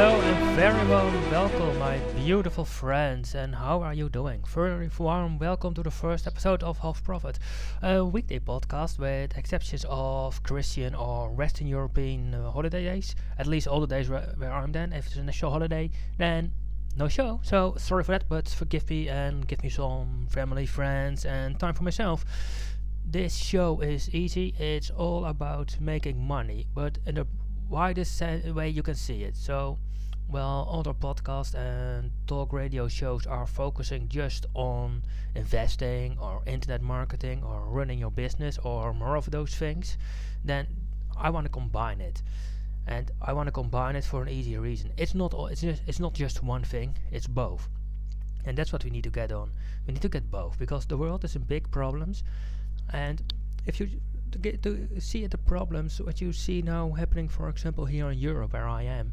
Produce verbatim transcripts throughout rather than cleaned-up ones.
Hello and very well welcome my beautiful friends, and how are you doing? Very warm welcome to the first episode of Half Profit, a weekday podcast with exceptions of Christian or Western European uh, holiday days, at least all the days where I'm then. If it's a national holiday, then no show, so sorry for that, but forgive me and give me some family, friends and time for myself. This show is easy, it's all about making money, but in the widest way you can see it. So, well, other podcasts and talk radio shows are focusing just on investing or internet marketing or running your business or more of those things. Then I want to combine it, and I want to combine it for an easy reason. It's not all, it's just, it's not just one thing, it's both, and that's what we need to get on. We need to get both because the world is in big problems, and if you To, get to see the problems, what you see now happening, for example, here in Europe, where I am,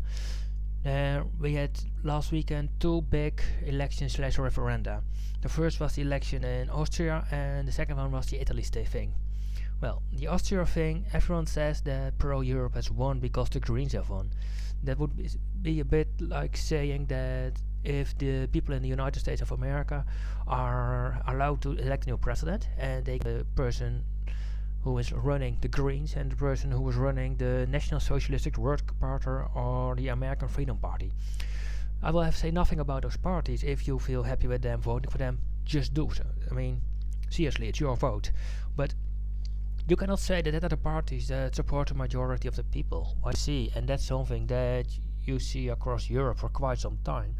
uh, we had last weekend two big elections slash referenda. The first was the election in Austria, and the second one was the Italy thing. Well, the Austria thing, everyone says that pro-Europe has won because the Greens have won. That would be, be a bit like saying that if the people in the United States of America are allowed to elect a new president, and they the person who is running the Greens and the person who was running the National Socialistic Work Party or the American Freedom Party. I will have to say nothing about those parties. If you feel happy with them, voting for them, just do so. I mean, seriously, it's your vote. But you cannot say that there are the parties that support the majority of the people. I see, and that's something that you see across Europe for quite some time.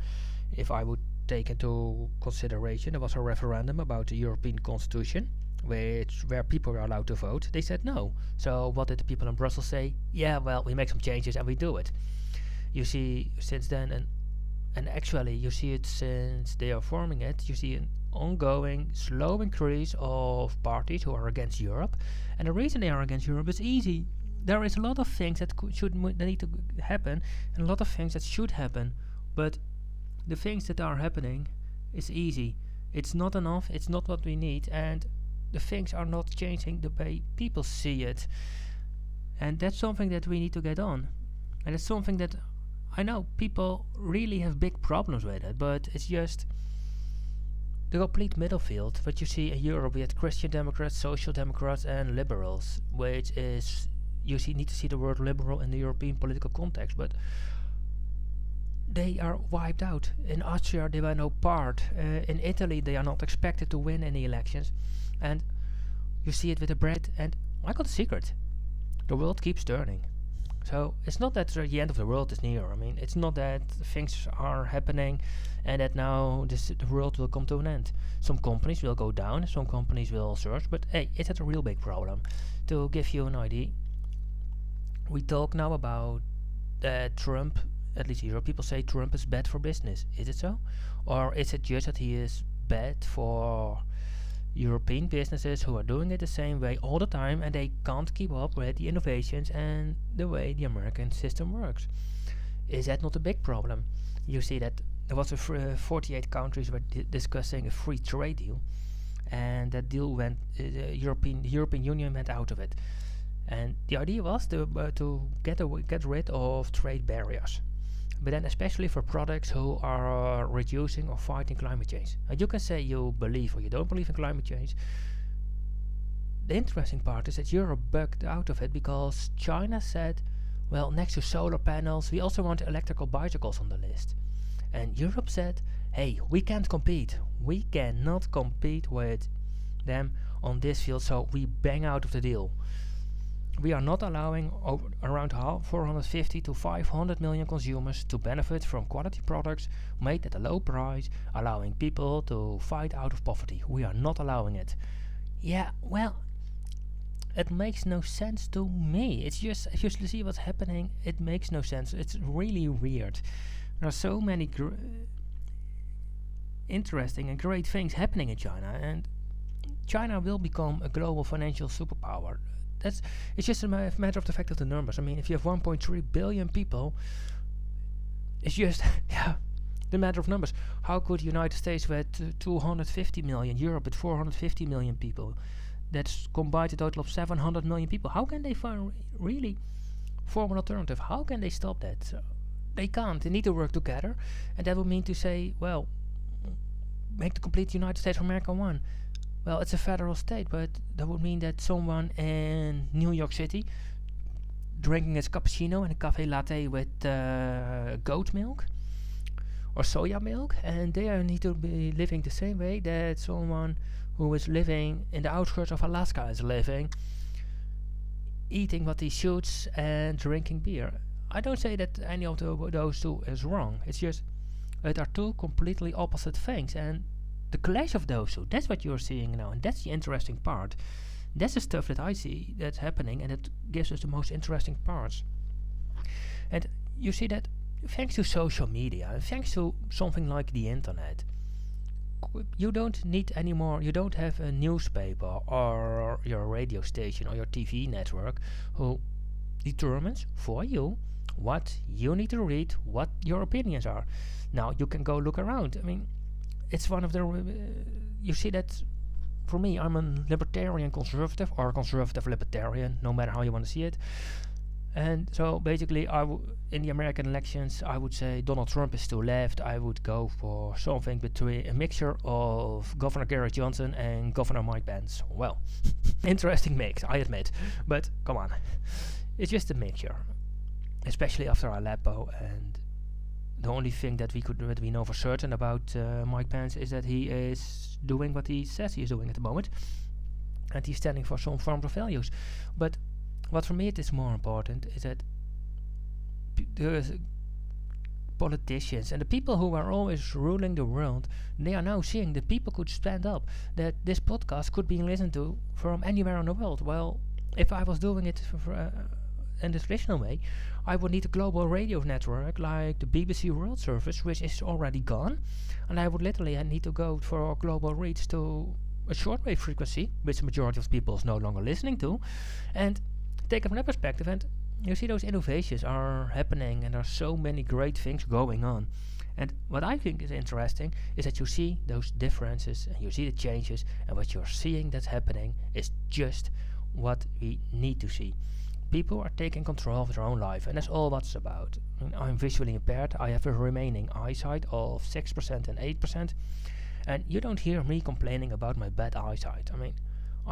If I would take into consideration, there was a referendum about the European Constitution, which where people were allowed to vote. They said no. So what did the people in Brussels say? Yeah, well, we make some changes and we do it. You see, since then, and and actually you see it since they are forming it, you see an ongoing slow increase of parties who are against Europe. And the reason they are against Europe is easy. There is a lot of things that could, should that need to happen, and a lot of things that should happen, but the things that are happening is easy. It's not enough, it's not what we need, and the things are not changing the way people see it, and that's something that we need to get on. And it's something that I know people really have big problems with it, but it's just the complete middle field. What you see in Europe, we had Christian Democrats, Social Democrats and Liberals, which is, you see, need to see the word liberal in the European political context, but they are wiped out. In Austria they were no part, uh, in Italy they are not expected to win any elections. And you see it with the Brexit, and I got a secret. The world keeps turning. So it's not that the end of the world is near. I mean, it's not that things are happening and that now this, the world will come to an end. Some companies will go down, some companies will surge, but hey, it's a real big problem. To give you an idea, we talk now about uh, Trump, at least here, people say Trump is bad for business. Is it so? Or is it just that he is bad for European businesses who are doing it the same way all the time, and they can't keep up with the innovations and the way the American system works? Is that not a big problem? You see that there was a fr uh, forty-eight countries were di discussing a free trade deal, and that deal went, uh, the European the European Union went out of it, and the idea was to uh, to get away, get rid of trade barriers, but then especially for products who are uh, reducing or fighting climate change. And you can say you believe or you don't believe in climate change. The interesting part is that Europe bucked out of it because China said, well, next to solar panels, we also want electrical bicycles on the list. And Europe said, hey, we can't compete. We cannot compete with them on this field, so we bang out of the deal. We are not allowing over around half four hundred fifty to five hundred million consumers to benefit from quality products made at a low price, allowing people to fight out of poverty. We are not allowing it. Yeah, well, it makes no sense to me. It's just, if you see what's happening, it makes no sense. It's really weird. There are so many gr interesting and great things happening in China, and China will become a global financial superpower. That's, it's just a ma matter of the fact of the numbers. I mean, if you have one point three billion people, it's just yeah, the matter of numbers. How could the United States with uh, two hundred fifty million, Europe with four hundred fifty million people, that's combined a total of seven hundred million people, how can they find re really form an alternative? How can they stop that? So They can't. They need to work together, and that would mean to say, well, make the complete United States of America one. Well, it's a federal state, but that would mean that someone in New York City drinking his cappuccino and a cafe latte with uh, goat milk or soya milk, and they are need to be living the same way that someone who is living in the outskirts of Alaska is living, eating what he shoots and drinking beer. I don't say that any of the, those two is wrong. It's just it are two completely opposite things, and the clash of those two, that's what you're seeing now, and that's the interesting part. That's the stuff that I see that's happening, and it gives us the most interesting parts. And you see that thanks to social media, and thanks to something like the internet, you don't need anymore, you don't have a newspaper or your radio station or your T V network who determines for you what you need to read, what your opinions are. Now you can go look around. I mean, it's one of the... Uh, you see that for me, I'm a libertarian conservative or a conservative libertarian, no matter how you want to see it. And so basically, I w in the American elections, I would say Donald Trump is too left. I would go for something between a mixture of Governor Gary Johnson and Governor Mike Pence. Well, interesting mix, I admit. But come on, it's just a mixture. Especially after Aleppo, and the only thing that we could that we know for certain about uh, Mike Pence is that he is doing what he says he is doing at the moment, and he's standing for some forms of values. But what for me it is more important is that the politicians and the people who are always ruling the world, they are now seeing that people could stand up, that this podcast could be listened to from anywhere in the world. Well, if I was doing it for, for uh, in the traditional way, I would need a global radio network like the B B C World Service, which is already gone, and I would literally uh, need to go for a global reach to a shortwave frequency, which the majority of people is no longer listening to, and take it from that perspective. And you see those innovations are happening, and there are so many great things going on. And what I think is interesting is that you see those differences and you see the changes, and what you're seeing that's happening is just what we need to see. People are taking control of their own life, and that's all what's about. And I'm visually impaired, I have a remaining eyesight of six percent and eight percent, and you don't hear me complaining about my bad eyesight. I mean,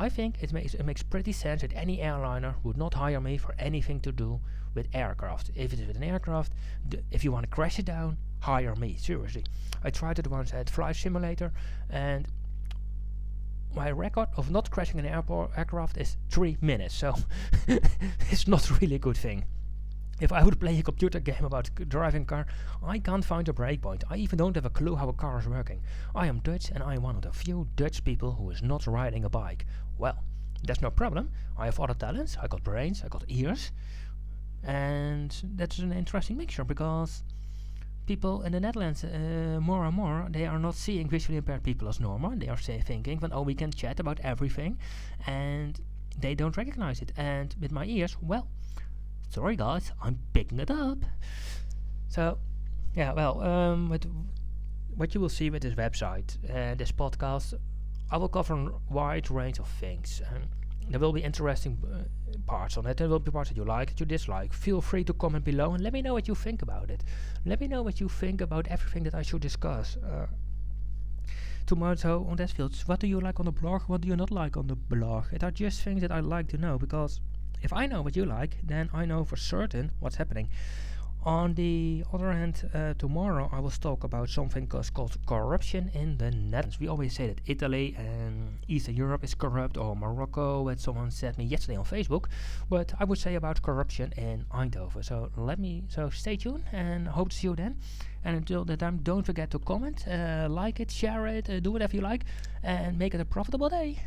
I think it makes, it makes pretty sense that any airliner would not hire me for anything to do with aircraft. If it is with an aircraft, d if you want to crash it down, hire me, seriously. I tried it once at Flight Simulator, and my record of not crashing an airport aircraft is three minutes, so it's not really a good thing. If I would play a computer game about driving a car, I can't find a breakpoint. I even don't have a clue how a car is working. I am Dutch, and I am one of the few Dutch people who is not riding a bike. Well, that's no problem. I have other talents. I got brains, I got ears, and that's an interesting mixture, because people in the Netherlands, uh, more and more, they are not seeing visually impaired people as normal. They are say, thinking, well, oh, we can chat about everything, and they don't recognize it. And with my ears, well, sorry guys, I'm picking it up. So, yeah, well, um, what, what you will see with this website and this podcast, I will cover a wide range of things. Um, There will be interesting uh, parts on it. There will be parts that you like, that you dislike. Feel free to comment below and let me know what you think about it. Let me know what you think about everything that I should discuss. Uh, tomorrow on that field, what do you like on the blog? What do you not like on the blog? It are just things that I like to know, because if I know what you like, then I know for certain what's happening. On the other hand, uh, tomorrow I will talk about something called corruption in the Netherlands. We always say that Italy and Eastern Europe is corrupt, or Morocco, as someone said me yesterday on Facebook. But I would say about corruption in Eindhoven. So let me, so stay tuned, and hope to see you then. And until that time, don't forget to comment, uh, like it, share it, uh, do whatever you like, and make it a profitable day.